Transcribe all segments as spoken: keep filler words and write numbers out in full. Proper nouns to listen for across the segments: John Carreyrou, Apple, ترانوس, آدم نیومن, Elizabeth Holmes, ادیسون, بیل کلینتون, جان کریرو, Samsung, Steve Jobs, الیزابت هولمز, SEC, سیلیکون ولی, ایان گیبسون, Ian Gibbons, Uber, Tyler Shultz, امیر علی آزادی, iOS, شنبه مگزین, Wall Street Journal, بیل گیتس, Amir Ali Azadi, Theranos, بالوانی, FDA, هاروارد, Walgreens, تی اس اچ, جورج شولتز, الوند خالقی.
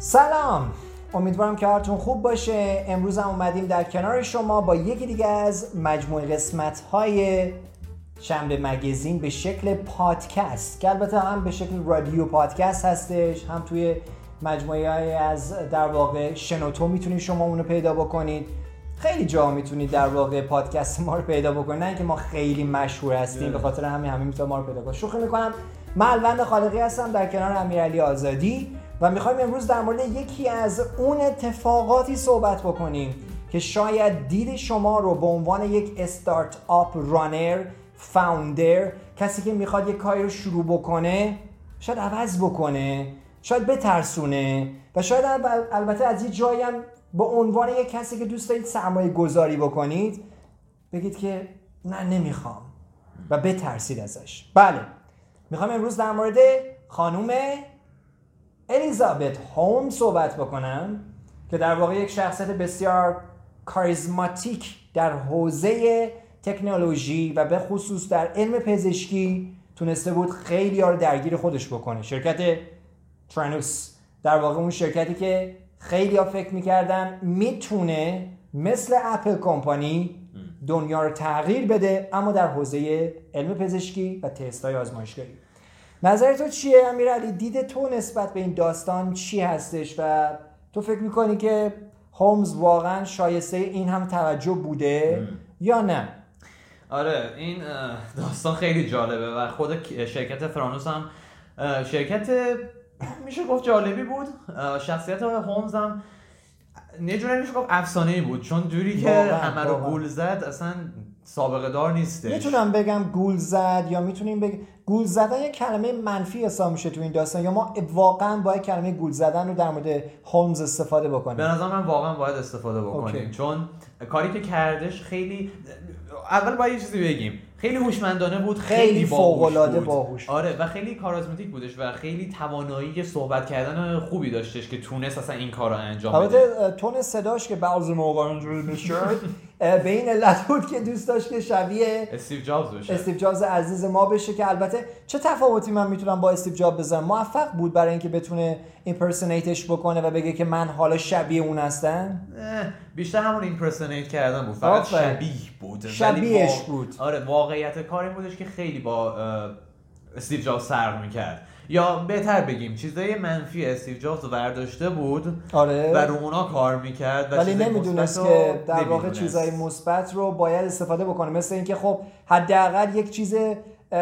سلام، امیدوارم که حالتون خوب باشه. امروز هم اومدیم در کنار شما با یکی دیگه از مجموعه قسمت‌های شنبه مگزین به شکل پادکست که البته هم به شکل رادیو پادکست هستش، هم توی مجموعه های از در واقع شنوتو میتونید شما اونو پیدا بکنید. خیلی جا میتونید در واقع پادکست ما رو پیدا بکنید، نه اینکه ما خیلی مشهور هستیم به خاطر همین همه میتونید ما رو پیدا کنید. شوخی میکنم. من الوند خالقی هستم در کنار امیر علی آزادی و میخوایم امروز در مورد یکی از اون اتفاقاتی صحبت بکنیم که شاید دید شما رو به عنوان یک استارت آپ رانر، فاوندر، کسی که میخواد یک کاری رو شروع بکنه شاید عوض بکنه، شاید بترسونه و شاید البته از یه جایی هم به عنوان یک کسی که دوست دارید سرمایه گذاری بکنید بگید که نه نمیخوام و بترسید ازش. بله، میخوام امروز در مورد خانم الیزابت هولمز صحبت بکنم که در واقع یک شخصیت بسیار کاریزماتیک در حوزه تکنولوژی و به خصوص در علم پزشکی تونسته بود خیلی ها رو درگیر خودش بکنه. شرکت ترانوس در واقع اون شرکتی که خیلی ها فکر میکردن میتونه مثل اپل کمپانی دنیا رو تغییر بده، اما در حوزه علم پزشکی و تست‌های آزمایشگاهی. نظر تو چیه امیرعلی؟ دید تو نسبت به این داستان چی هستش و تو فکر میکنی که هولمز واقعا شایسته این هم توجه بوده ام. یا نه؟ آره، این داستان خیلی جالبه و خود شرکت ثرانوس هم شرکت میشه گفت جالبی بود. شخصیت هولمز هم یه جوری میشه گفت افسانه‌ای بود، چون دوری که همه رو گول زد اصلا سابقه دار نیستش. میتونم بگم گول زد یا میتونیم بگم گول زدن یه کلمه منفی حساب میشه تو این داستان، یا ما واقعا باید کلمه گول زدن رو در مورد هولمز استفاده بکنیم؟ به نظر من واقعا باید استفاده بکنیم اوکی. چون کاری که کردش خیلی، اول باید یه چیزی بگیم، خیلی هوشمندانه بود، خیلی, خیلی فوق‌العاده باهوش. آره و خیلی کاریزماتیک بودش و خیلی توانایی صحبت کردن خوبی داشتش که تونست اصلا این کارو انجام بده. البته تون صداش که بعضی موقع اونجوری میشد به این علت بود که دوست داشت که شبیه استیو جابز بشه، استیو جابز عزیز ما بشه که البته چه تفاوتی من میتونم با استیو جابز بزنم. موفق بود برای اینکه بتونه ایمپرسونیتش بکنه و بگه که من حالا شبیه اون هستم. بیشتر همون ایمپرسونیت کردن بود، فقط شبیه بود، شبیهش بود. آره، واقعیت کاری بودش که خیلی با استیو جابز سرخ میکرد، یا بهتر بگیم چیزای منفی استیو جابز رو برداشته بود. آره. و رو اونا کار میکرد ولی نمیدونست که در واقع چیزای مثبت رو باید استفاده بکنه، مثل اینکه خب حداقل یک چیز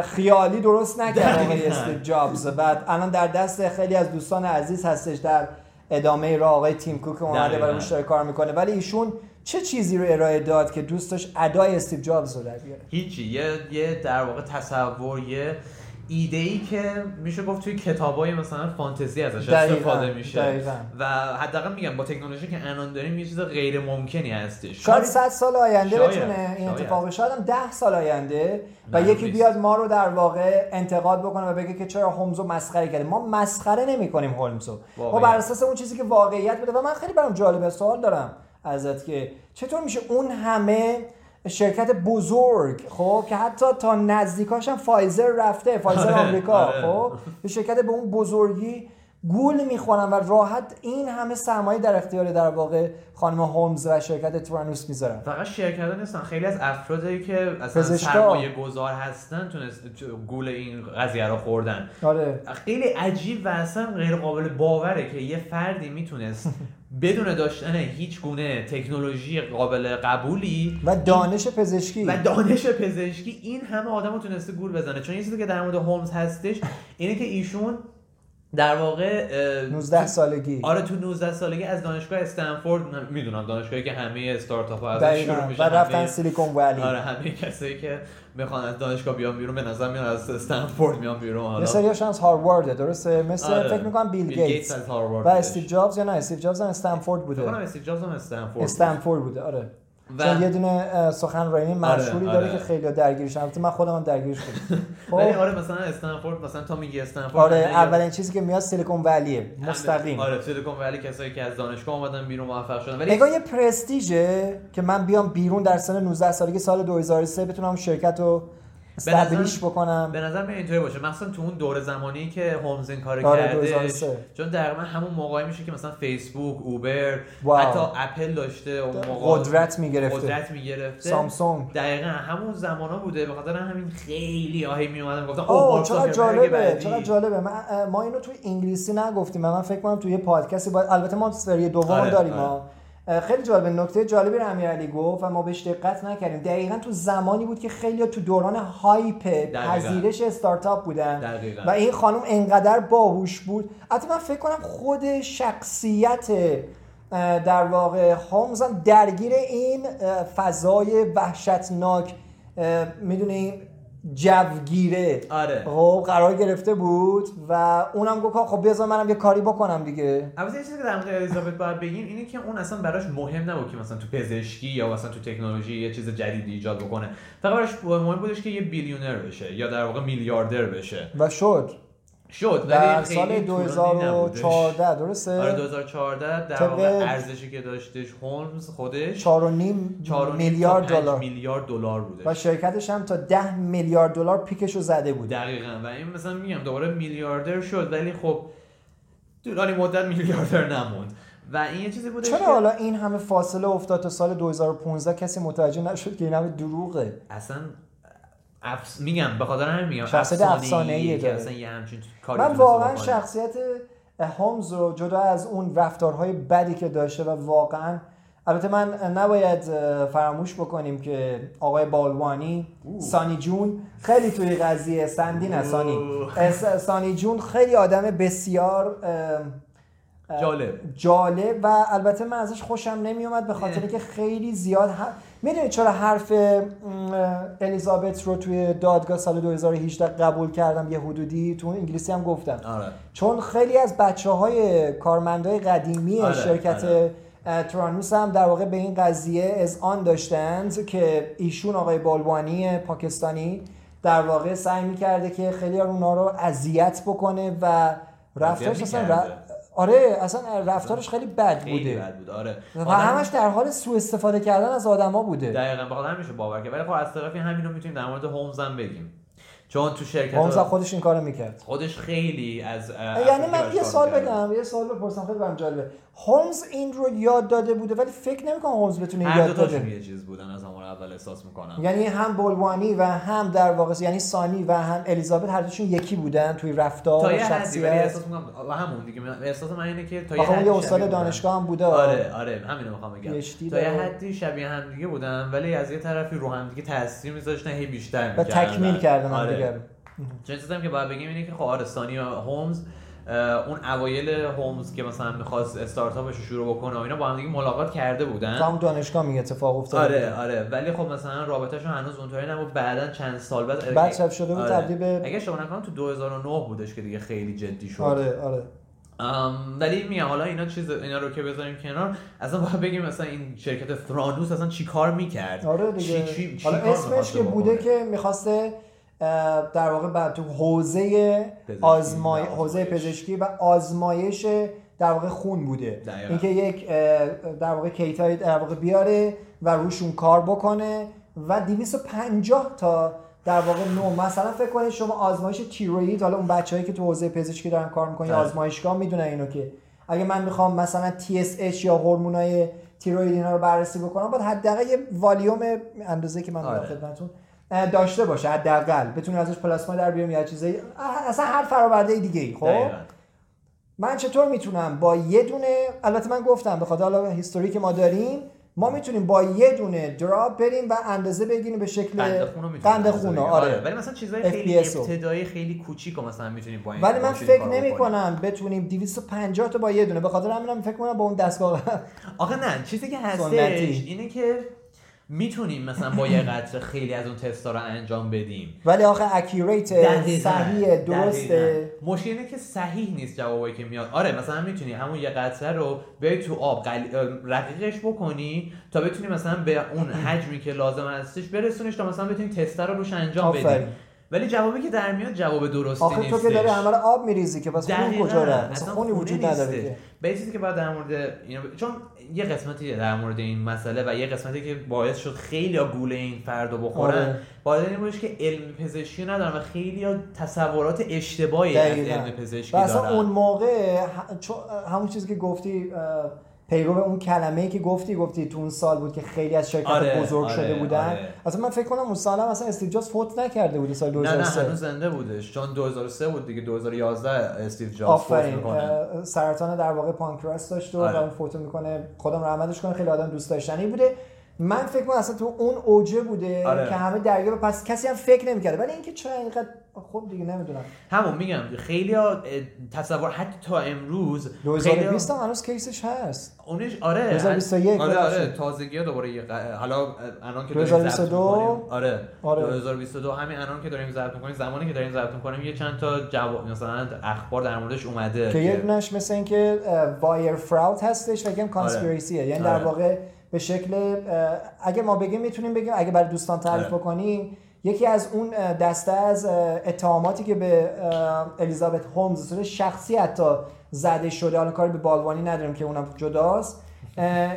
خیالی درست نکرد آقای استیو جابز و الان در دست خیلی از دوستان عزیز هستش. در ادامه راه آقای تیم کوک اومده برای مشتری کار میکنه، ولی ایشون چه چیزی رو ارائه داد که دوستش ادای استیو جابز رو در بیاره؟ هیچی، یه یه در واقع تصور، یه ایده‌ای که میشه گفت توی کتابای مثلا فانتزی ازش استفاده میشه دقیقا. و حداقل میگم با تکنولوژی که الان داریم یه چیز غیر ممکنی هستش. شاید صد سال آینده شاید. بتونه این اتفاق، شاید هم ده سال آینده و یکی بیست. بیاد ما رو در واقع انتقاد بکنه و بگه که چرا هولمز رو مسخره کردیم. ما مسخره نمی‌کنیم هولمز رو، ما بر اساس اون چیزی که واقعیت بوده. و من خیلی برام جالبه، سوال دارم ازت که چطور میشه اون همه شرکت بزرگ خب که حتی تا نزدیکاش هم فایزر رفته، فایزر آمریکا خب یه شرکت به اون بزرگی گول میخورن و راحت این همه سرمایه در اختیار در واقع خانم هولمز و شرکت ترانوس میذارن. فقط شرکت‌ها نیستن، خیلی از افرادی که اصلا سرمایه گذار هستن تونست گول این قضیه رو خوردن. آره. خیلی عجیب و اصلا غیر قابل باوره که یه فردی میتونست بدون داشتن هیچ گونه تکنولوژی قابل قبولی و دانش پزشکی و دانش پزشکی این همه آدمو تونسته گول بزنه. چون یه چیزی که در مورد هولمز هستش اینه که ایشون در واقع نوزده سالگی، آره تو نوزده سالگی از دانشگاه استنفورد، میدونم دانشگاهی که همه استارتاپ‌ها ازش شروع میشن و رفتن سیلیکون ولی. آره، همه کسایی که میخوان از دانشگاه بیان بیرون به نظر میاد از استنفورد میان بیرون. حالا سریاش از هاروارد درسته، مثل آره. فکر میکنم بیل, بیل گیتس از هاروارد و استیو جابز، یا نه استیو جابز هم استنفورد بوده. فکر کنم استیو جابز هم استنفورد استنفورد بوده. آره. و یه دونه سخنرانی مشهوری آره، داره آره. که خیلی درگیرش البته من خودم هم درگیرش شدم. ولی آره مثلا استنفورد، مثلا تا میگی استنفورد آره اولین چیزی که میاد سیلیکون ولیه مستقیم. آره سیلیکون ولی کسایی که از دانشگاه اومدن بیرون موفق شدن. ولی نگاه یه پرستیژه که من بیام بیرون در سن نوزده سالگی سال دو هزار و سه بتونم شرکت رو استبلیش بکنم. به نظر من اینطوری باشه، مثلا تو اون دوره زمانی که هومز این کارو کرده، چون تقریبا همون موقعی میشه که مثلا فیسبوک، اوبر، واو. حتی اپل داشته اون موقع قدرت میگرفته قدرت میگرفته سامسونگ دقیقاً همون زمانا بوده. به خاطر همین خیلی آهی میومدن گفتن اوه چقدر جالبه، چقدر جالبه. من ما اینو تو انگلیسی نگفتیم، من فکر کنم تو یه پادکستی باید، البته ما سری دوم داریم ما. خیلی جالب، نکته جالبی رو امیرعلی گفت و ما بهش دقت نکردیم. دقیقاً تو زمانی بود که خیلی تو دوران هایپ پذیرش استارتاپ بودن دقیقاً. و این خانم انقدر باهوش بود. حتی من فکر کنم خود شخصیت در واقع هومز هم درگیر این فضای وحشتناک، میدونیم جوگیره، آره خب قرار گرفته بود و اونم گفت خب بذار منم یه کاری بکنم دیگه. البته یه چیزی که در مورد الیزابت باید بگیم اینه که اون اصلا براش مهم نبود که مثلا تو پزشکی یا مثلا تو تکنولوژی یه چیز جدیدی ایجاد بکنه، فقط براش مهم بودش که یه بیلیونر بشه یا در واقع میلیاردر بشه و شد شد در سال دو هزار و چهارده. درسته؟ آره دو هزار و چهارده در واقع ارزشی که داشتش هولمز خودش چهار و نیم میلیارد دلار میلیارد دلار بوده و شرکتش هم تا ده میلیارد دلار پیکشو زده بود. دقیقاً. و این مثلا میگم دوباره میلیاردر شد، ولی خب دورانی مدت میلیاردر نموند و این یه چیزی بوده. چرا حالا این همه فاصله افتاد تا سال دو هزار و پانزده کسی متوجه نشد که این همه دروغه؟ اصلا افس... میگم به خاطر همین میگم شخصیت افسانه‌ایه که اصلا یه همچین کاری. من واقعا شخصیت هومز رو جدا از اون رفتارهای بدی که داشته و واقعا، البته من نباید فراموش بکنیم که آقای بالوانی اوه. سانی جون خیلی توی قضیه سندین است. سانی سانی جون خیلی آدم بسیار جالب جالب و البته من ازش خوشم نمی اومد به خاطر که خیلی زیاد هم... میدونی چرا حرف الیزابت رو توی دادگاه سال دو هزار و هجده قبول کردم یه حدودی، تو انگلیسی هم گفتم آره. چون خیلی از بچه های کارمندای قدیمی آره. شرکت آره. ترانوس هم در واقع به این قضیه اذعان داشتند که ایشون آقای بالوانی پاکستانی در واقع سعی میکرده که خیلی اونا رو اذیت بکنه و رفتارش اصلا آره اصلا رفتارش خیلی بد بوده. خیلی بد بود آره. و همش در حال سوء استفاده کردن از آدما بوده. دقیقاً بخاطر همینش باور کرد. ولی خب از طرفی همین رو میتونیم در مورد هومز هم بگیم. چون تو شرکت هومز خودش این کارو میکرد. خودش خیلی از یعنی من یه سوال بگم، یه سوال بپرسم خیلی برام جالبه. هومز این رو یاد داده بوده ولی فکر نمی‌کنم هومز بتونه یاد بده. یه چیز بودن از همون اول احساس می‌کنم. یعنی هم بالوانی و هم در واقع یعنی سانی و هم الیزابت هر دوشون یکی بودن توی رفتار و شخصیت. احساس می‌کنم همون دیگه. احساس من اینه که تا یه حدی استاد دانشگاه هم بوده. آره آره همین رو می‌خوام بگم. تا یه حدی شبیه هم دیگه بودن ولی از یه طرفی رو هم دیگه تاثیر می‌ذاشتن، هی بیشتر می‌کردن. و تکمیل کردن هم دیگه. چه چیزی که باید بگیم اینه که خب سانی و هومز اون اوایل هومز که مثلا می‌خواست استارتاپش رو شروع بکنه و اینا با هم دیگه ملاقات کرده بودن. تا اون دانشگاه می اتفاق افتاد. آره آره ولی خب مثلا رابطه‌شون هنوز اونطوری نبود. بعداً چند سال بعد بعد شب شده بود آره. تبدیل به اگه شما نکنم تو دو هزار و نه بودش که دیگه خیلی جدی شد. آره آره. ام ولی میگم حالا اینا چیز اینا رو که بذاریم کنار، اصلا باید بگیم مثلا این شرکت ثرانوس اصلا چیکار می‌کرد؟ آره دیگه. چی چی حالا اسمش که بوده که می‌خواسته در واقع بعد تو حوزه آزمای حوزه پزشکی و آزمایش در واقع خون بوده، اینکه یک در واقع کیتای در واقع بیاره و روشون کار بکنه و دویست و پنجاه تا در واقع نوع مثلا فکر کنید شما آزمایش تیروئید، حالا اون بچه‌ای که تو حوزه پزشکی دارن کار می‌کنن یا آزمایشگاه میدونن اینو که اگه من میخوام مثلا تی اس اچ یا هورمونای تیروئید اینا رو بررسی بکنم باید حداقل یه والیوم اندازه که من در خدمتتون داشته باشه، حداقل بتونی ازش پلاسما در بیارم یا چیزایی، اصلا هر فرآورده دیگه‌ای. خب دقیقا. من چطور میتونم با یه دونه، البته من گفتم بخاطر حالا هیستوری که ما داریم ما میتونیم با یه دونه دراپ بریم و اندازه بگیریم به شکل قند خون. آره ولی مثلا چیزای خیلی ابتدایی خیلی کوچیکو مثلا میتونیم با این، ولی من فکر نمی‌کنم بتونیم دویست و پنجاه تا با یه دونه، به خاطر همینم فکر کنم با اون دستگاه آخه نه چیزی که هستش اینه که میتونیم مثلا با یه قطره خیلی از اون تستا رو انجام بدیم ولی آخه اکیوریت صحیح درسته. مشکل اینه که صحیح نیست جوابایی که میاد. آره مثلا میتونی همون یه قطره رو بیای تو آب قل... رقیقش بکنی تا بتونی مثلا به اون حجمی که لازم هستش برسونیش تا مثلا بتونی تستا رو روش انجام بدیم. ولی جوابی که در میاد جواب درستی نیست. آخه تو که داری همه رو آب میریزی که بس خون کجا رفت؟ اصلا خونی وجود نداره که. به چیزی که بعد در مورد اینا ب... چون یه قسمتی در مورد این مسئله و یه قسمتی که باعث شد خیلی‌ها گول این فردو بخورن، باعث این بودش که علم پزشکی ندارن و خیلی‌ها تصورات اشتباهی از علم پزشکی دارن. اصلا اون موقع همون چیزی که گفتی پیرو به اون کلمه‌ای که گفتی گفتی تو اون سال بود که خیلی از شرکت آره، بزرگ آره، شده بودن آره. اصلا من فکر کنم اون سال هم اصلا استیو جابز فوت نکرده بود، سال دو هزار و سه نه نه هنوز زنده بودش، چون دو هزار و سه بود دیگه، دو هزار و یازده استیو جابز فوت میکنه، سرطان در واقع پانکراس داشت و آره. اون فوت میکنه، خودم رحمتش کنه، خیلی آدم دوست داشتنی بوده. من فکر کنم اصلا تو اون اوجه بوده آره. که همه دریا، پس کسی هم فکر نمی‌کرده. ولی اینکه چرا اینقدر خب دیگه نمیدونم، همون میگم خیلی‌ها تصور حتی تا امروز دو هزار و بیست هم هنوز کیسش هست اونش آره دو هزار و بیست و یک آره آره تازگی‌ها دوباره یه ق... حالا الان که دو هزار و بیست و دو آره دو هزار و بیست و دو همین الان که داریم ضبط می‌کنیم، زمانی که داریم ضبط می‌کنیم یه چند تا جواب مثلا اخبار در موردش اومده که یه دونش مثل اینکه وایر فراود هستش و میگم کانسپیرسیه آره. یعنی در واقع به شکل اگه ما بگیم میتونیم بگیم، اگه برای دوستان تعریف بکنیم، یکی از اون دسته از اتهاماتی که به الیزابت هولمز از صورت شخصی حتی زده شده، حالا کاری به بالوانی نداریم که اونم جداست،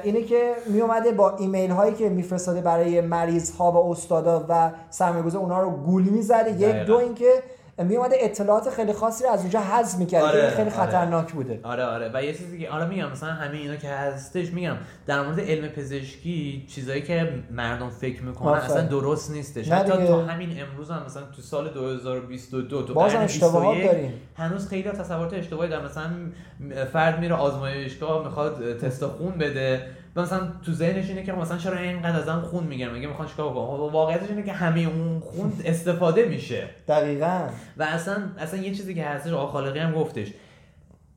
اینه که می اومده با ایمیل هایی که میفرستاده برای مریض ها و استادا و سرمایه‌گذار اونا رو گول میزده. یک دو اینکه می اومده اطلاعات خیلی خاصی رو از اونجا حذف می‌کرد آره، که خیلی خطرناک آره. بوده. آره آره و یه چیزی که آره میگم مثلا همه اینا که هستش، میگم در مورد علم پزشکی چیزایی که مردم فکر میکنن آفره. اصلا درست نیستش. حتی دیگه... تا همین امروز هم مثلا تو سال دو هزار و بیست و دو تو قرن بیست و یک داریم. هنوز خیلی تصورات اشتباهی دارن. مثلا فرد میره آزمایشگاه میخواد تست خون بده، مثلا تو ذهنش اینه که مثلا چرا اینقدر ازم خون میگیرن، میگه میخوان چیکار کنم، واقعیتش اینه که همه اون خون استفاده میشه. دقیقاً. و اصلا اصلا یه چیزی که هستش، آقا خالقی هم گفتش،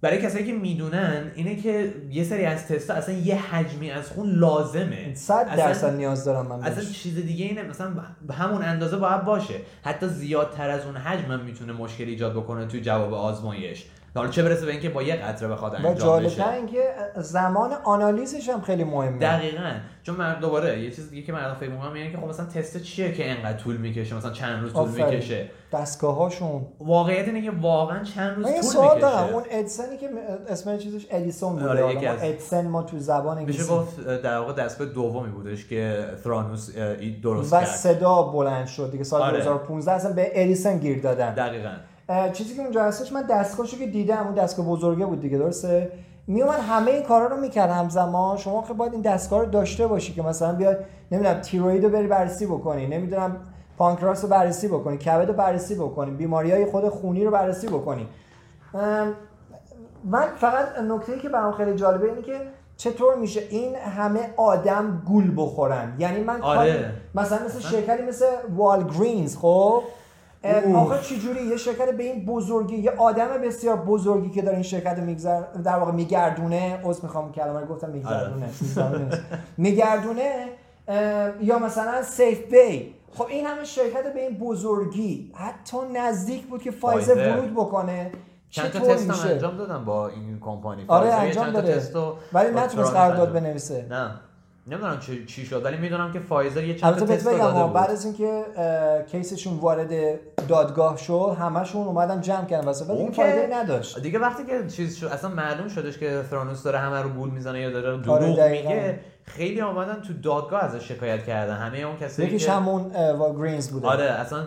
برای کسایی که میدونن اینه که یه سری از تستا اصلا یه حجمی از خون لازمه، صد درصد نیاز دارم من بهش. اصلا چیز دیگه اینه مثلا همون اندازه باید باشه، حتی زیادتر از اون حجم میتونه مشکل ایجاد بکنه توی جواب آزمایش، حالا چه برسه به اینکه با یک قطره بخواد انجام بشه. و جالبه اینکه زمان آنالیزش هم خیلی مهمه. دقیقاً. چون مرد دوباره یه چیز دیگه که مردم فکر می‌کنن اینه که خب مثلا تست چیه که انقدر طول می‌کشه، مثلا چند روز طول می‌کشه دستگاه‌هاشون. واقعیت اینه که واقعاً چند روز طول می‌کشه. من سوال اون ادسنی که اسم چیزش ادیسون بود، آره یکی از ادسن ما تو زبان انگلیسی میشه گفت در واقع دستگاه دومی بودش که ثرانوس درست کرد و صدا بلند شد دیگه سال آره. دو هزار و پانزده اصلا به ادیسون گیر دادن. دقیقاً. چیزی که اونجا هستش، من دستگاهشو که دیدم، اون دستگاه بزرگه بود دیگه درسته، میومد همه این کارا رو میکرد همزمان. شما خب باید این دستگاه رو داشته باشی که مثلا بیاد نمیدونم تیروید رو بری بررسی بکنی، نمیدونم پانکراس رو بررسی بکنی، کبد رو بررسی بکنی، بیماریای خود خونی رو بررسی بکنی. من فقط نکته‌ای که برام خیلی جالبه اینه که چطور میشه این همه آدم گول بخورن. یعنی من آره. مثلا مثل شرکتی مثل والگرینز، خب آخه چجوری یه شرکت به این بزرگی، یه آدم بسیار بزرگی که داره این شرکت رو میگذر در واقع میگردونه، عذر میخوام کلمه رو گفتم میگردونه میگردونه یا مثلا سیف بی، خب این همه شرکت به این بزرگی حتی نزدیک بود که فایزر ورود بکنه. چند تا تست انجام دادن با این کمپانی فایزر، آره انجام داده ولی نتونست قرارداد بنویسه، نه نمیدونم چی چی شد، ولی میدونم که فایزر یه چند تا تست داده بود. بعد از اینکه کیسشون وارد دادگاه شد همشون اومدن جمع کردن واسه، ولی این فایده نداشت دیگه. وقتی که چیز شد اصلا معلوم شدش که ثرانوس داره همه رو گول میزنه یا داره دروغ میگه، خیلی اومدن تو دادگاه ازش شکایت کردن. همه اون کسایی که یکیش همون والگرینز بوده، آره اصلا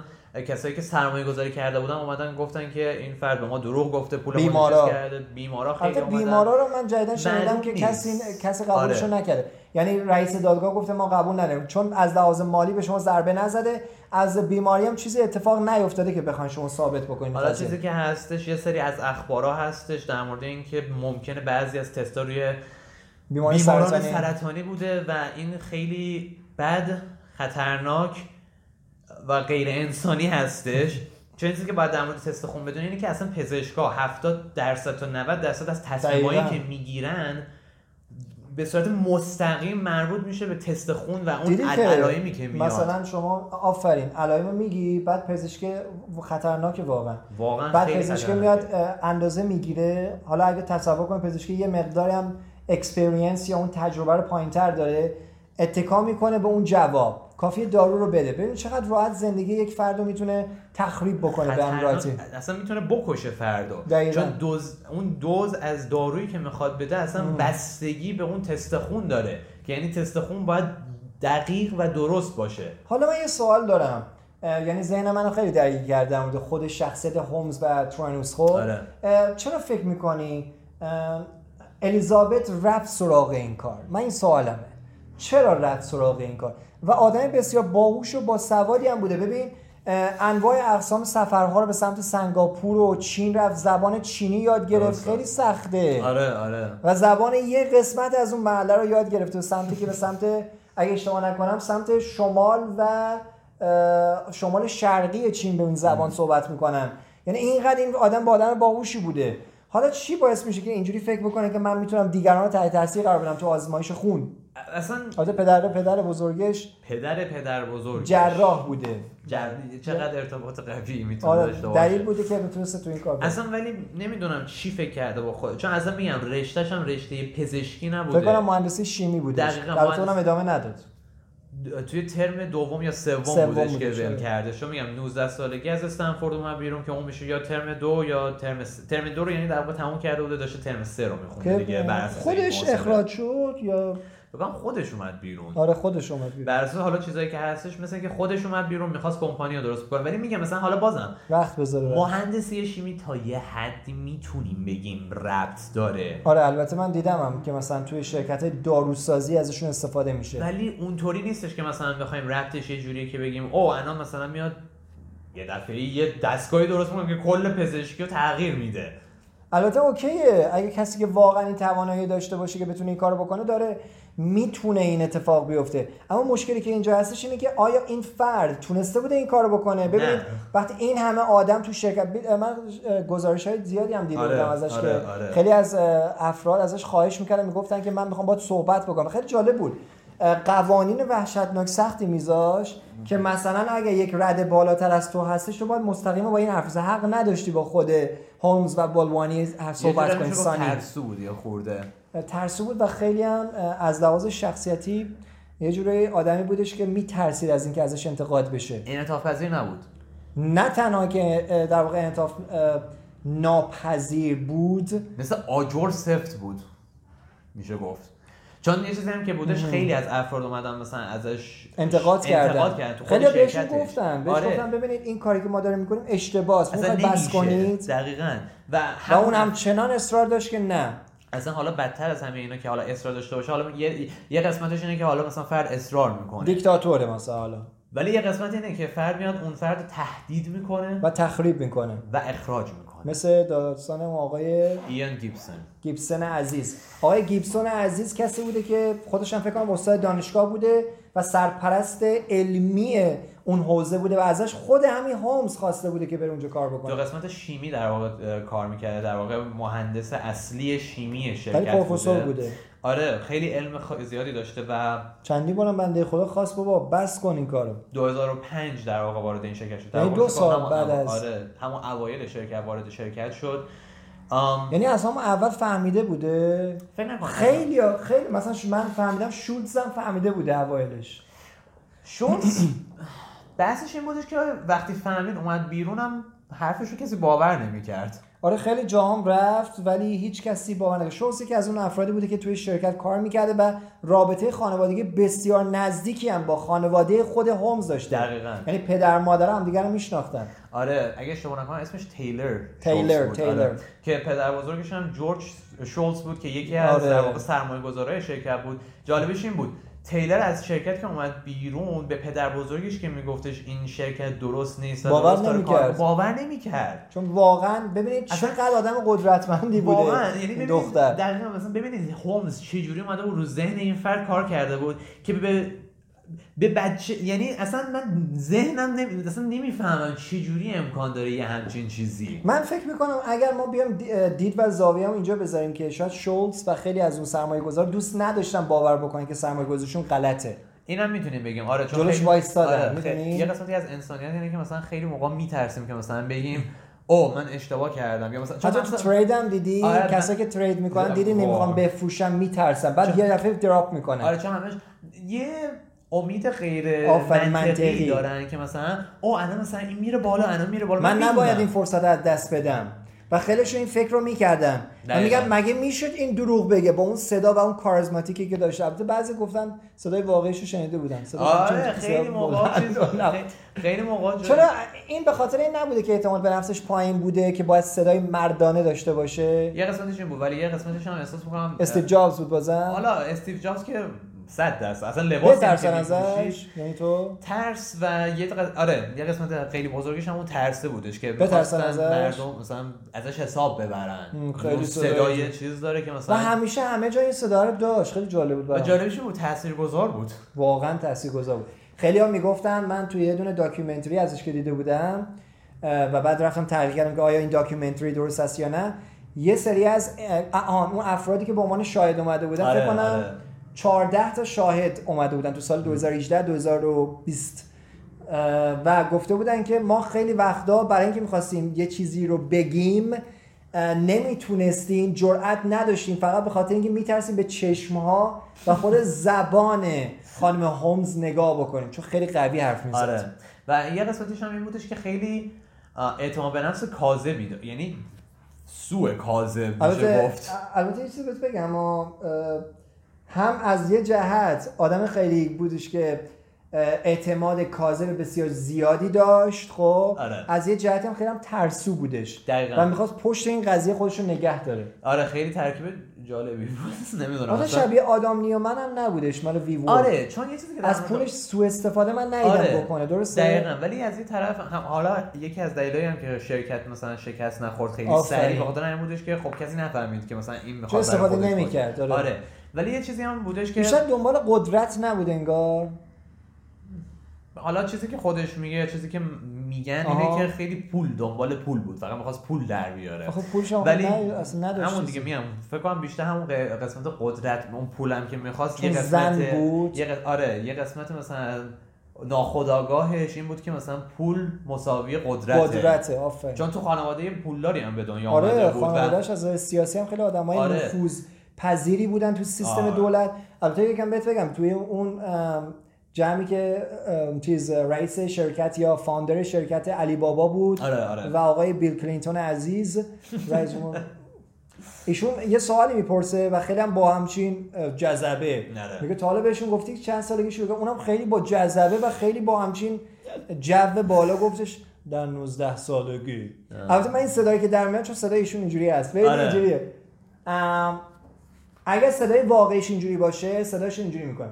کسایی که سرمایه گذاری کرده بودن اومدن گفتن که این فرد به ما دروغ گفته، پولمون چیز کرده. بیمارا خیلی اومدن، بیمارا رو من جدیدا شنیدم که کسی کسی قبولش نکرده، یعنی رئیس دادگاه گفته ما قبول نداریم چون از لحاظ مالی به شما ضربه نزده، از بیماری هم چیزی اتفاق نیفتاده که بخواید شما ثابت بکنید. حالا چیزی که هستش یه سری از اخبارا هستش در مورد اینکه ممکنه بعضی از تستا روی بیماران سرطانی. سرطانی بوده و این خیلی بد، خطرناک و غیر انسانی هستش. چون چیزی که باید در مورد تست خون بدونید اینه که اصلا پزشکا هفتاد درصد تا نود درصد از تصمیمایی که میگیرن به صورت مستقیم مربوط میشه به تست خون و اون علایمی که میاد. مثلا شما آفرین علایمو میگی، بعد پزشک خطرناک واقعا واقعا بعد پزشک میاد اندازه میگیره. حالا اگه تصور کنید پزشک یه مقداری هم اکسپریانس یا اون تجربه رو پایین‌تر داره، اتکا میکنه به اون جواب، کافیه دارو رو بده. ببین چقدر راحت زندگی یک فرد رو میتونه تخریب بکنه به امراضی، اصلا میتونه بکشه فرد رو، چون دوز اون دوز از دارویی که میخواد بده اصلا ام. بستگی به اون تست خون داره، یعنی تست خون باید دقیق و درست باشه. حالا من یه سوال دارم، یعنی ذهن منو خیلی درگیر کرده مورد خود شخصیت هومز و ترانوس. خب چرا فکر میکنی الیزابت رفت سراغ این کار؟ من این سوالمه، چرا رفت سراغ این کار؟ و آدم بسیار باهوش و با سوادی هم بوده. ببین انواع اقسام سفرها رو به سمت سنگاپور و چین رفت، زبان چینی یاد گرفت، خیلی سخته. آره آره. و زبان یه قسمت از اون محله رو یاد گرفت و سمتی که به سمت، اگه اشتباه نکنم، سمت شمال و شمال شرقی چین به اون زبان صحبت میکنن. یعنی اینقدر این آدم با آدم باهوشی بوده. حالا چی باعث میشه که اینجوری فکر بکنه که من میتونم دیگران رو تحت تاثیر قرار بدم تو آزمایش خون؟ اصلا البته پدر پدر بزرگش پدر پدر بزرگ جراح بوده. جر... چقدر ارتباط قوی میتونه داشته باشه. دلیل بوده که میتونسته تو این کار بره. اصلا ولی نمیدونم چی فکر کرده با خودش، چون اصلا میگم رشته‌ش هم رشته پزشکی نبوده. فکر کنم مهندسی شیمی بوده. دقیقاً. البته اونم ادامه نداد. توی ترم دوم یا سوم بودش که ول کردش. چون میگم نوزده سالگی از استنفورد اومد بیرون که اون میشه یا ترم دو یا ترم س... ترم دو رو یعنی در واقع تموم کرده بوده، داشته ترم سه رو میخونده دیگه. بر خودش اخراج شد یا بگم خودش اومد بیرون؟ آره خودش اومد بیرون. بر اساس حالا چیزایی که هستش، مثلا که خودش اومد بیرون میخواست کمپانی رو درست کنه. ولی میگم مثلا حالا بازم وقت بذاره. مهندسی شیمی تا یه حدی میتونیم بگیم ربط داره. آره البته من دیدمم که مثلا توی شرکت داروسازی ازشون استفاده میشه. ولی اونطوری نیستش که مثلا بخوایم ربطش یه جوریه که بگیم او الان مثلا میاد یه دفعه یه دستگاهی درست میکنه که کل پزشکی رو تغییر میده. البته اوکیه اگه کسی که واقعا این توانایی داشته باشه که بتونه این کارو بکنه داره میتونه این اتفاق بیفته. اما مشکلی که اینجا هستش اینه که آیا این فرد تونسته بوده این کارو بکنه؟ ببینید وقتی این همه آدم تو شرکت بید، من گزارش‌های زیادی هم دیدم آره، ازش آره، که آره. خیلی از افراد ازش خواهش میکردن، میگفتن که من میخوام باهات صحبت بکنم. خیلی جالب بود، قوانین وحشتناک سختی میذاش که مثلا اگه یک رد بالاتر از تو هستش تو باید مستقیما با این حرف حق نداشتی با خود هومز و بالوانی صحبت کنی. سانی ترسو بود یا خورده ترسو بود و خیلی هم از لحاظ شخصیتی یه جوری آدمی بودش که میترسید از اینکه ازش انتقاد بشه. انعطاف پذیر نبود. نه تنها که در واقع انعطاف ناپذیر بود، مثل آجر سفت بود میشه گفت. چون یه چیزی هم که بودش خیلی از افراد اومدن مثلا ازش انتقاد کردن. خیلی بهش گفتن بهش آره. گفتن ببینید این کاری که ما داریم میکنیم اشتباهه، اصلا بس کنید. دقیقاً. و هم اون هم چنان اصرار داشت که نه. اصلا حالا بدتر از همه اینا که حالا اصرار داشته باشه، حالا یه یه قسمتش اینه که حالا مثلا فرد اصرار میکنه، دیکتاتوره مثلا حالا، ولی یه قسمت اینه که فرد میاد اون فرد رو تهدید میکنه و تخریب میکنه و اخراج میکنه. مثل داستان آقای ایان گیبسون گیبسون عزیز. آقای گیبسون عزیز کسی بوده که خودش هم فکر کنم استاد دانشگاه بوده و سرپرست علمی اون حوزه بوده و ازش خود همین هومز خواسته بوده که بره اونجا کار بکنه. در قسمت شیمی در واقع کار میکرده، در واقع مهندس اصلی شیمی شرکت بوده. بوده آره خیلی علم خ... زیادی داشته و چندین بارم بنده خدا خواست بابا بس کن این کارو. دو هزار و پنج در واقع وارد این شرکت شد، یعنی دو سال هم... بعد از آره همون اوایل شرکت وارد شرکت شد. ام... یعنی اصلا اول فهمیده بوده خیلی خیلی مثلا من فهمیدم شولتز هم فهمیده بوده اوایلش. شولتز بحثش این بودش که وقتی فهمید اومد بیرونم حرفش رو کسی باور نمی‌کرد. آره خیلی جاهام رفت ولی هیچ کسی باور نکرد. شولتز که از اون افرادی بوده که توی شرکت کار میکرده و رابطه خانوادگی بسیار نزدیکی هم با خانواده خود هومز داشته. دقیقاً. یعنی پدر مادر هم دیگه رو میشناختن. آره اگه اشتباه نکنم اسمش تیلر تیلر بود. تیلر آره. که پدر بزرگش هم جورج شولتز بود که یکی از آره. در واقع سرمایه‌گذارای شرکت بود. جالبش این بود تیلر از شرکت که اومد بیرون به پدر بزرگش که میگفتش این شرکت درست نیست باور نمیکرد. باور نمیکرد چون واقعا ببینید چقدر آدم قدرتمندی بوده واقعا. یعنی ببینید دختر دقیقاً مثلا ببینید هومز چه جوری اومده بود رو ذهن این فرد کار کرده بود که به به بچه، یعنی اصلا من ذهنم نمی... اصلا نمیفهمم چه جوری امکان داره یه همچین چیزی. من فکر میکنم اگر ما بیام دید و زاویه‌مون اینجا بذاریم که شاید شولتز و خیلی از اون سرمایه‌گذار دوست نداشتن باور بکنن که سرمایه‌گذاریشون غلطه. اینم میتونیم بگیم آره چون جلوش وایسادن. آره خیلی... یه قسمتی از انسانیت اینه که مثلا خیلی موقع میترسیم که مثلا بگیم اوه من اشتباه کردم یا مثلا حتی مثلا... تریدم دیدی کسایی که ترید میکنن دیدی نمیخوام بفروشم میترسم بعد چون... یه دفعه دراپ میکنن. آره چون همش یه امید غیر منطقی, منطقی دارن که مثلا اوه الان مثلا این میره بالا الان میره بالا من, من نباید این فرصت رو از دست بدم و خیلیشون این فکر رو میکردن. من میگم مگه میشد این دروغ بگه با اون صدا و اون کاریزماتیکی که داشت. البته بعضی گفتن صدای واقعیش رو شنیده بودن. آره خیلی موقع چیز خیلی موقع چرا این به خاطر این نبوده که اعتماد به نفسش پایین بوده که باید صدای مردانه داشته باشه. یه قسمتش این بود ولی یه قسمتش هم احساس می‌کنم استیو جابز بود بازم. حالا استیو جابز که صد درصد اصلا لباس ترس ازش یعنی تو ترس و یه دق... آره یه قسمت خیلی بزرگش همون ترسه بودش که بترسن مردم مثلا ازش حساب ببرن. خیلی صدای چیز داره که مثلا و همیشه همه جای صدا رو داشت. خیلی جالب بود و جالبش بود تاثیرگذار بود واقعا تاثیرگذار بود. خیلی‌ها میگفتن من توی یه دونه داکیومنتری ازش که دیده بودم و بعد رفتم تحقیق کردم که آیا این داکیومنتری درست است یا نه. یه سری از اون افرادی که به عنوان شاهد اومده بودن فکر کنم چهارده تا شاهد اومده بودن تو سال دو هزار و هجده دو هزار و بیست و گفته بودن که ما خیلی وقتا برای اینکه می‌خواستیم یه چیزی رو بگیم نمیتونستیم جرأت نداشتیم فقط به خاطر اینکه میترسیم به چشم‌ها و خود زبان خانم هومز نگاه بکنیم چون خیلی قوی حرف می‌زد. آره. و یه قسمتش هم این بودش که خیلی اعتماد به نفس کاذبی داره یعنی سوء کاذب میشه گفت. البته یه چیزی بهت بگم اما هم از یه جهت آدم خیلی بودش که اعتماد کاذب بسیار زیادی داشت خب آره. از یه جهت هم خیلی هم ترسو بودش دقیقاً. و میخواست پشت این قضیه خودش رو نگه داره. آره خیلی ترکیب جالبی بود نمیدونم آره شبیه آدم نیومن هم نبودش مال ویوو. آره چون یه چیزی که از پولش سوء استفاده من ندیدم آره. بکنه درسته دقیقاً. ولی از این طرف هم حالا یکی از دلایلی هم که شرکت مثلا شکست نخورد خیلی سریع بخاطر نمودش که خب کسی نفهمید که مثلا این میخواد استفاده نمی‌کرد. آره. آره ولی یه چیزی هم بودش که شاید دنبال قدرت نبود انگار. حالا چیزی که خودش میگه چیزی که میگن اینه که خیلی پول دنبال پول بود فقط می‌خواست پول در بیاره. آخه پولش ولی اصلا نداشت. همون دیگه میام فکر کنم بیشتر همون قسمت قدرت اون پولم که می‌خواست یه قسمت یه قسمت آره یه قسمت مثلا ناخودآگاهش این بود که مثلا پول مساوی قدرته. قدرته آفرین. چون تو خانواده پولداری هم به دنیا آره اومده بود. آره خانواده‌اش از سیاسی هم خیلی آدمای آره. نفوذ پذیری بودن تو سیستم آه. دولت. البته یکم بهت بگم توی اون جمعی که چیز رئیس شرکت یا فاوندر شرکت علی بابا بود آره آره. و آقای بیل کلینتون عزیز رئیس جمهور ایشون یه سوالی میپرسه و خیلی هم با همچین جذبه میگه تا حالا بهشون گفتی چند سالگی شروع کرد اونم خیلی با جذبه و خیلی با همچین جو بالا گفتش در نوزده سالگی. البته من این صدایی که در میاد چون صدای ایشون اینجوری است ببین اینجوریه. اگه صدای واقعیش اینجوری باشه صداش اینجوری میکنه.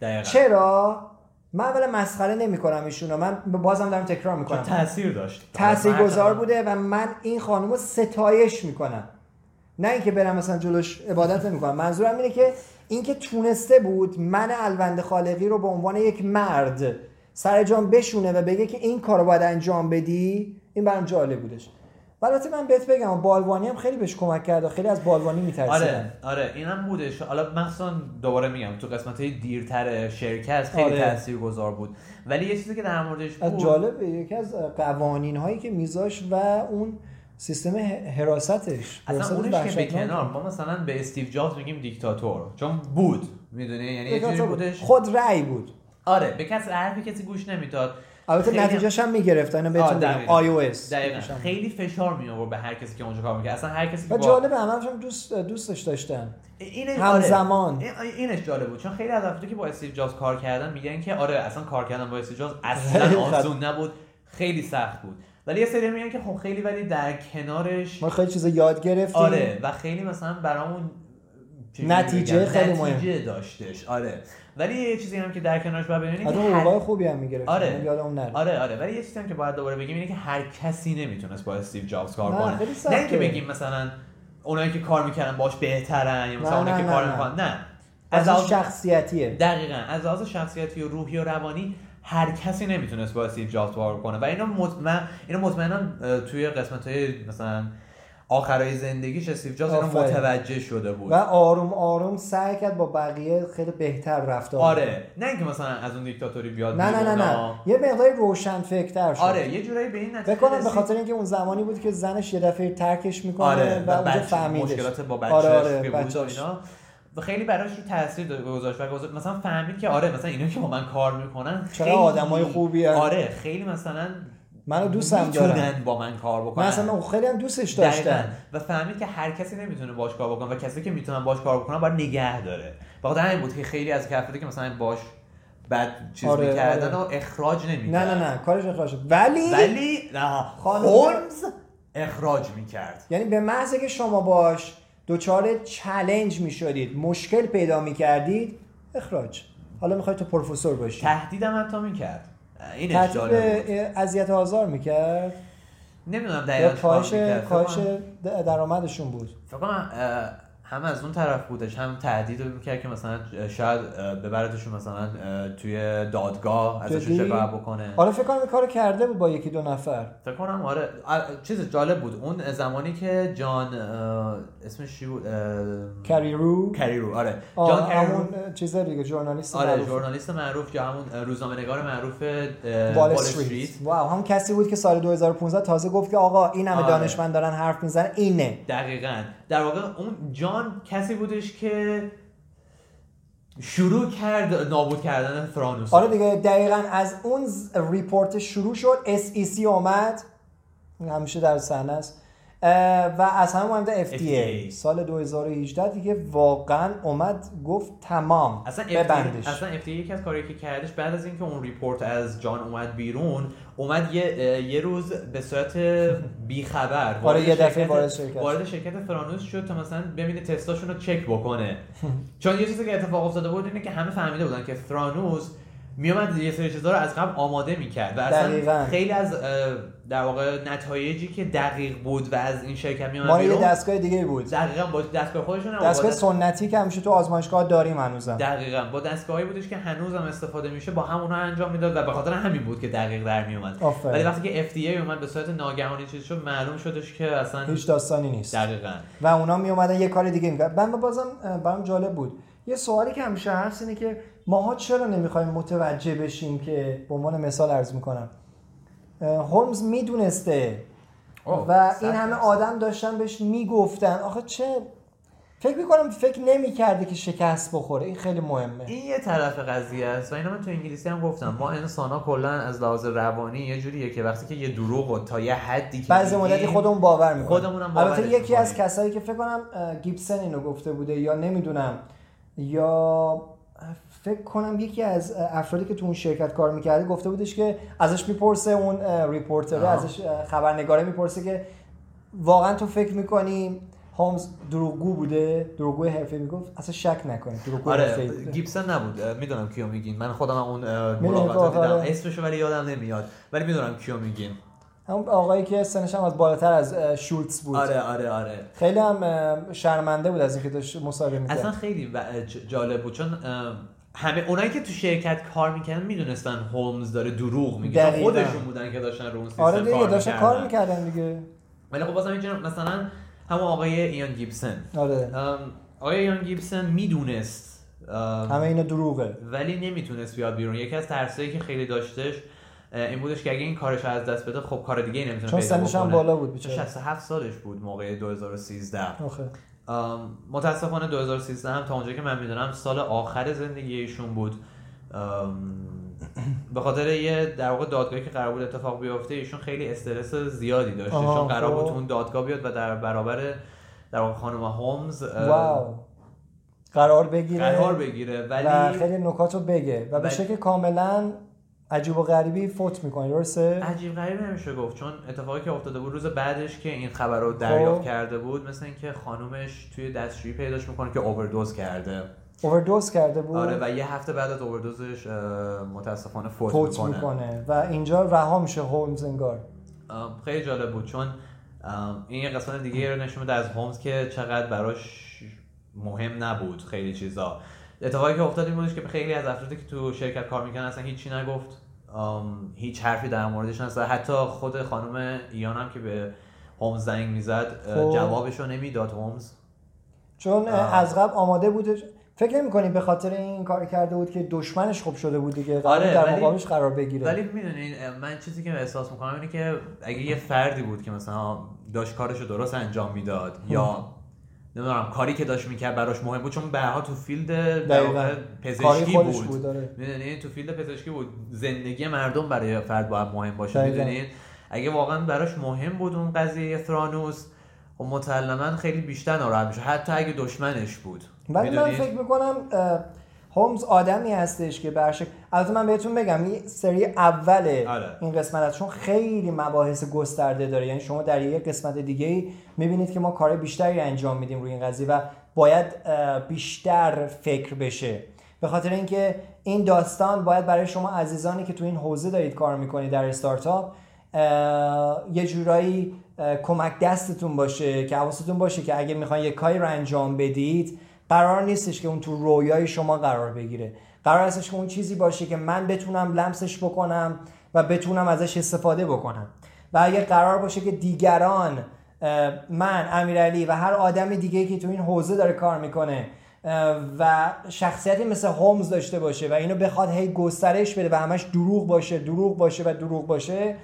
دقیقا. چرا من اولا مسخره نمیکنم ایشونو من بازم دارم تکرار میکنم تاثیر داشت تاثیرگذار بوده و من این خانومو ستایش میکنم نه اینکه برم مثلا جلوش عبادت نمیکنم. منظورم اینه که اینکه تونسته بود من الوند خالقی رو به عنوان یک مرد سر جام بشونه و بگه که این کارو باید انجام بدی این برام جالب بودش. البته من بهت بگم بالوانی هم خیلی بهش کمک کرد و خیلی از بالوانی میترسیدن. آره آره اینم بودش. حالا مخصوصا دوباره میگم تو قسمت‌های دیرتر شرکت خیلی آره. تاثیرگذار بود. ولی یه چیزی که در موردش بود جالب یکی از قوانین‌هایی که میذاش و اون سیستم حراستش اصلا اونش که به کنار ما مثلا به استیو جابز میگیم دیکتاتور چون بود میدونی یعنی یه جوری بودش خود رأی بود. آره به کس حرفی کسی گوش نمیداد. البته نتیجه‌اش هم می‌گرفت اینا بهتون میگم iOS خیلی فشار می‌آورد به هر کسی که اونجا کار می‌کرد اصلا هر کسی که با جالب همشون دوست دوستش داشتن همزمان. اینش جالب بود چون خیلی از افرادی که با استیو جابز کار کردن میگن که آره اصلا کار کردن با استیو جابز اصلا آسون نبود خیلی سخت بود. ولی یه سری میگن که خب خیلی ولی در کنارش ما خیلی چیزا یاد گرفتیم آره و خیلی مثلا برامون نتیجه خیلی نتیجه داشتش. آره ولی یه چیزی هم که در کنارش باید ببینید آره موقع خوبی هم میگرفت آره. یادم نره آره آره ولی یه چیزی هم که باید دوباره بگیم اینه که هر کسی نمیتونست با استیو جابز کار کنه. نه اینکه بگیم مثلا اونایی که کار میکنن باهاش بهترن یا مثلا اونایی که کار میکنن نه از لحاظ شخصیتیه دقیقاً از لحاظ شخصیتی و روحی و روانی هر کسی نمیتونست با استیو جابز کار کنه و اینو مطمئن اینو مطمئنا توی قسمت‌های مثلا آخرای زندگیش استیو جابز اینو متوجه شده بود و آروم آروم سعی کرد با بقیه خیلی بهتر رفتار. آره نه اینکه مثلا از اون دیکتاتوری بیاد، نه نه نه نه یه مقداری روشنفکرتر شد. آره یه جورایی به این نتیجه فکر کنم به خاطر اینکه اون زمانی بود که زنش یه دفعه ترکش میکنه. آره. و اونجا فهمیدش مشکلات با بچه‌ش. آره. که بود اینا و خیلی براش رو تاثیر گذاشت و گذاشت مثلا فهمید که آره مثلا اینا که با من کار میکنن چرا آدمای خوبی هستن. آره خیلی مثلا منو دوستم دارن با من کار بکنن، مثلا من خیلی هم دوستش داشتم و فهمید که هر کسی نمیتونه باش کار بکنه و کسی که میتونن باش کار بکنن باید نگه داره. واقعا همین بود که خیلی از کفرده که مثلا باش بعد چیز آره، میکردن آره. و اخراج نمیکردن. نه نه نه کارش اخراج شد ولی ولی نه هولمز اخراج میکرد. یعنی به محض که شما باش دوچاره چالش میشدید، مشکل پیدا میکردید، اخراج. حالا میخواید تو پروفسور باشی. تهدیدم حتی میکرد. این اشتباه اذیت و آزار میکرد. نمیدونم دقیقاً کاهش کاهش درآمدشون بود. فکر کنم هم از اون طرف بودش، هم تهدید میکرد که مثلا شاید ببرتشون مثلا توی دادگاه ازشون شکایت بکنه. آره فکر کنم کارو کرده بود با یکی دو نفر. فکر کنم آره چیز جالب بود اون زمانی که جان اسمش چی بود؟ کریرو کریرو آره جان کریرو چیزا دیگه ژورنالیست آره معروف. ژورنالیست معروف یا همون روزنامه‌نگار معروف وال استریت. واو هم کسی بود که سال دو هزار و پانزده تازه گفت که آقا این همه دانشمند دارن حرف میزنن اینه. دقیقاً در واقع اون جان کسی بودش که شروع کرد نابود کردن ثرانوس. آره دیگه دقیقاً از اون ریپورت شروع شد. اس ای سی اومد همیشه در صحنه است و از همه مهمتر اف دی ای سال دو هزار و هجده دیگه واقعاً اومد گفت تمام اصلا ببندش. اصلا اف دی ای یکی از کاری که کردش بعد از اینکه اون ریپورت از جان اومد بیرون اومد یه یه روز به صورت بیخبر وارد یه دفعه وارد شرکت وارد شرکت ثرانوس شد تا مثلا ببینه تستاشون رو چک بکنه. چون یه چیزی که اتفاق افتاده بود اینه که همه فهمیده بودن که ثرانوس میومد یه سری چیزا رو از قبل آماده میکرد و اصلا دقیقاً. خیلی از در واقع نتایجی که دقیق بود و از این شرکت میومد بیرون مال دستگاه دیگه بود. دقیقاً با دستگاه خودشون هم دستگاه سنتی که همیشه تو آزمایشگاه داریم هنوزم. دقیقاً با دستگاهی بودش که هنوزم استفاده میشه با همونها انجام میداد و به خاطر همین بود که دقیق در میومد. ولی وقتی که اف دی ای اومد به صورت ناگهانی چیز شد معلوم شدش که اصلا هیچ داستانی نیست. دقیقاً و اونا میومدن یه کار دیگه میکردن. من بازم برام جالب بود. یه سوالی که همیشه هست اینه که ماها چرا نمیخوایم متوجه بشیم که به عنوان مثال عرض میکنم هولمز میدونسته و این همه آدم داشتن بهش میگفتن آخه چه فکر میکنم فکر نمیکرده که شکست بخوره. این خیلی مهمه. این یه طرف قضیه است و اینو من تو انگلیسی هم گفتم ما انسان ها کلا از لحاظ روانی یه جوریه که وقتی که یه دروغو تا یه حدی که بعضی مدتی خودمون باور میکنیم خودمونم باور. البته یکی از کسایی که فکر کنم گیبسن اینو گفته بوده یا نمیدونم یا فکر کنم یکی از افرادی که تو اون شرکت کار میکرده گفته بودش که ازش میپرسه اون ریپورتره ازش خبرنگاره میپرسه که واقعا تو فکر میکنی هولمز دروغگو بوده؟ دروغگو حرفه میگفت اصلا شک نکنید دروغگو. آره گیبسن نبود میدونم کیو میگین من خودم اون ملاقات دیدم اسمشو ولی یادم نمیاد ولی میدونم کیو میگین اون آقایی که سنش هم از بالاتر از شولتز بود. آره آره آره خیلی هم شرمنده بود از اینکه داشت مصاحبه می‌کرد. اصلا خیلی جالب بود چون همه اونایی که تو شرکت کار می‌کردن می‌دونستن هولمز داره دروغ میگه خودشون بودن که داشتن رو اون سیستم آره کار داشتن میکردن. کار می‌کردن دیگه. ولی خب بازم اینجوری مثلا همون آقای ایان گیبسن آره آقای ایان گیبسن میدونست همه اینا دروغه ولی نمیتونست بیاد بیرون. یکی از ترسایی که خیلی داشتش این بودش که اگه این کارش از دست بده خب کار دیگه ای نمیتونه پیدا بکنه. چون سنش هم بالا بود بیچاره. شصت و هفت سالش بود موقع دو هزار و سیزده. متاسفانه دو هزار و سیزده هم تا اونجایی که من میدونم سال آخر زندگی ایشون بود به خاطر یه در واقع دادگاهی که قرار بود اتفاق بیفته ایشون خیلی استرس زیادی داشته چون قرار بود اون دادگاه بیاد و در برابر در واقع خانم هولمز قرار بگیره قرار بگیره ولی خیلی نکاتو بگه و به شکل کاملا عجیب و غریبی فوت میکنه. درسته عجیب غریبی نمیشه گفت چون اتفاقی که افتاده بود روز بعدش که این خبر رو دریافت کرده بود مثلا اینکه خانومش توی دستشویی پیداش میکنه که اووردوز کرده اووردوز کرده بود. آره و یه هفته بعد از اووردوزش متاسفانه فوت, فوت میکنه. میکنه و اینجا رها میشه هولمز انگار. خیلی جالب بود چون این یه قسمت دیگه رو نشون میده از هولمز که چقدر براش مهم نبود خیلی چیزا. اتفاقی که افتاد این بودش که خیلی از افرادی که تو شرکت کار میکنن اصلا هیچی نگفت هیچ حرفی در موردش نزد. حتی خود خانم ایان هم که به هومز زنگ میزد جوابشو نمیداد هومز، چون آه. از قبل آماده بوده. فکر نمی‌کنی به خاطر این کار کرده بود که دشمنش خوب شده بود دیگه، آره، در مقابلش قرار بگیره. ولی میدونین من چیزی که احساس میکنم اینه که اگه یه فردی بود که مثلا داشت کارشو درست انجام میداد یا نمیدونم کاری که داشت میکرد براش مهم بود، چون برها تو فیلد پزشکی بود, بود میدونین تو فیلد پزشکی بود، زندگی مردم برای فرد باید مهم باشه. میدونین اگه واقعا براش مهم بود اون قضیه ثرانوس و متعلمن خیلی بیشتر ناراحت میشه حتی اگه دشمنش بود. ولی من فکر میکنم هومز آدمی هستش که برشک البته من بهتون بگم این سری اوله آره. این قسمت چون خیلی مباحث گسترده داره، یعنی شما در یک قسمت دیگه میبینید که ما کار بیشتری انجام میدیم روی این قضیه و باید بیشتر فکر بشه، به خاطر اینکه این داستان باید برای شما عزیزانی که تو این حوزه دارید کار میکنید در استارتاپ یه جورایی کمک دستتون باشه، که حواستون باشه که اگه میخواین یه کاری رو انجام بدید قرار نیستش که اون تو رویای شما قرار بگیره، قرار هستش که اون چیزی باشه که من بتونم لمسش بکنم و بتونم ازش استفاده بکنم. و اگه قرار باشه که دیگران، من، امیرعلی و هر آدم دیگه‌ای که تو این حوزه داره کار میکنه و شخصیتی مثل هومز داشته باشه و اینو بخواد هی گسترش بده و همش دروغ باشه دروغ باشه و دروغ باشه،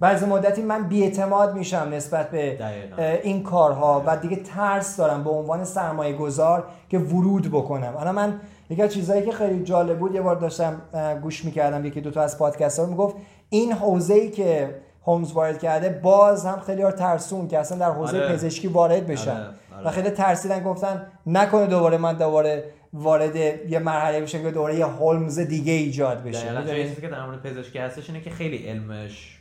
بعضی مدتی من بی‌اعتماد میشم نسبت به این کارها و دیگه ترس دارم به عنوان سرمایه گذار که ورود بکنم. الان من یکی از چیزایی که خیلی جالب بود یه بار داشتم گوش میکردم یکی دو تا از پادکست‌ها رو، میگفت این حوزه‌ای که هومز وارد کرده باز هم خیلی ها ترسون که اصلا در حوزه آره. پزشکی وارد بشن آره. آره. و خیلی ترسیدن، گفتن نکنه دوباره من دوباره وارد یه مرحله بشم که دوباره یه هومز دیگه ایجاد بشه. الان چیزی که در مورد پزشکی هستش اینه که خیلی علمش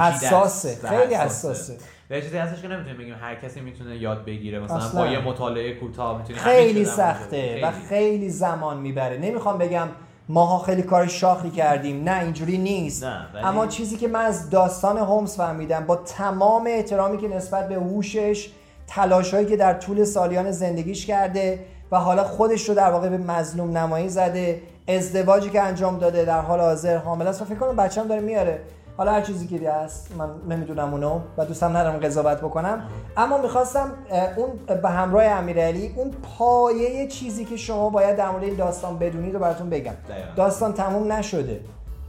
حساسه، خیلی حساسه. یه چیزی هستش که نمیتونیم بگیم هر کسی میتونه یاد بگیره، مثلا با یه مطالعه کوتاه میتونی، خیلی سخته خیلی. و خیلی زمان میبره. نمیخوام بگم ماها خیلی کار شاخی کردیم، نه اینجوری نیست نه، ولی... اما چیزی که من از داستان هومز فهمیدم با تمام احترامی که نسبت به هوشش، تلاشایی که در طول سالیان زندگیش کرده و حالا خودش رو در واقع به مظلوم نمایی زده، ازدواجی که انجام داده، در حال حاضر حامله است و فکر کنم بچه‌م داره میاره، حالا هر چیزی که هست من نمیدونم اونو و دوستم ندارم قضاوت بکنم، اما میخواستم اون به همراه امیرعلی اون پایه چیزی که شما باید در مورد این داستان بدونید رو براتون بگم. داستان تموم نشده،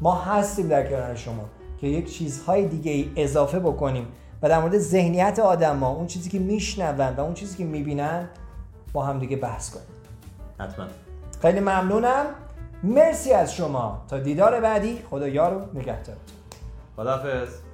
ما هستیم در کنار شما که یک چیزهای دیگه ای اضافه بکنیم و در مورد ذهنیت آدم‌ها، اون چیزی که میشنون و اون چیزی که میبینن با هم دیگه بحث کنیم. حتما. خیلی ممنونم، مرسی از شما، تا دیدار بعدی، خدا یار و نگهدارتون. خداحافظ.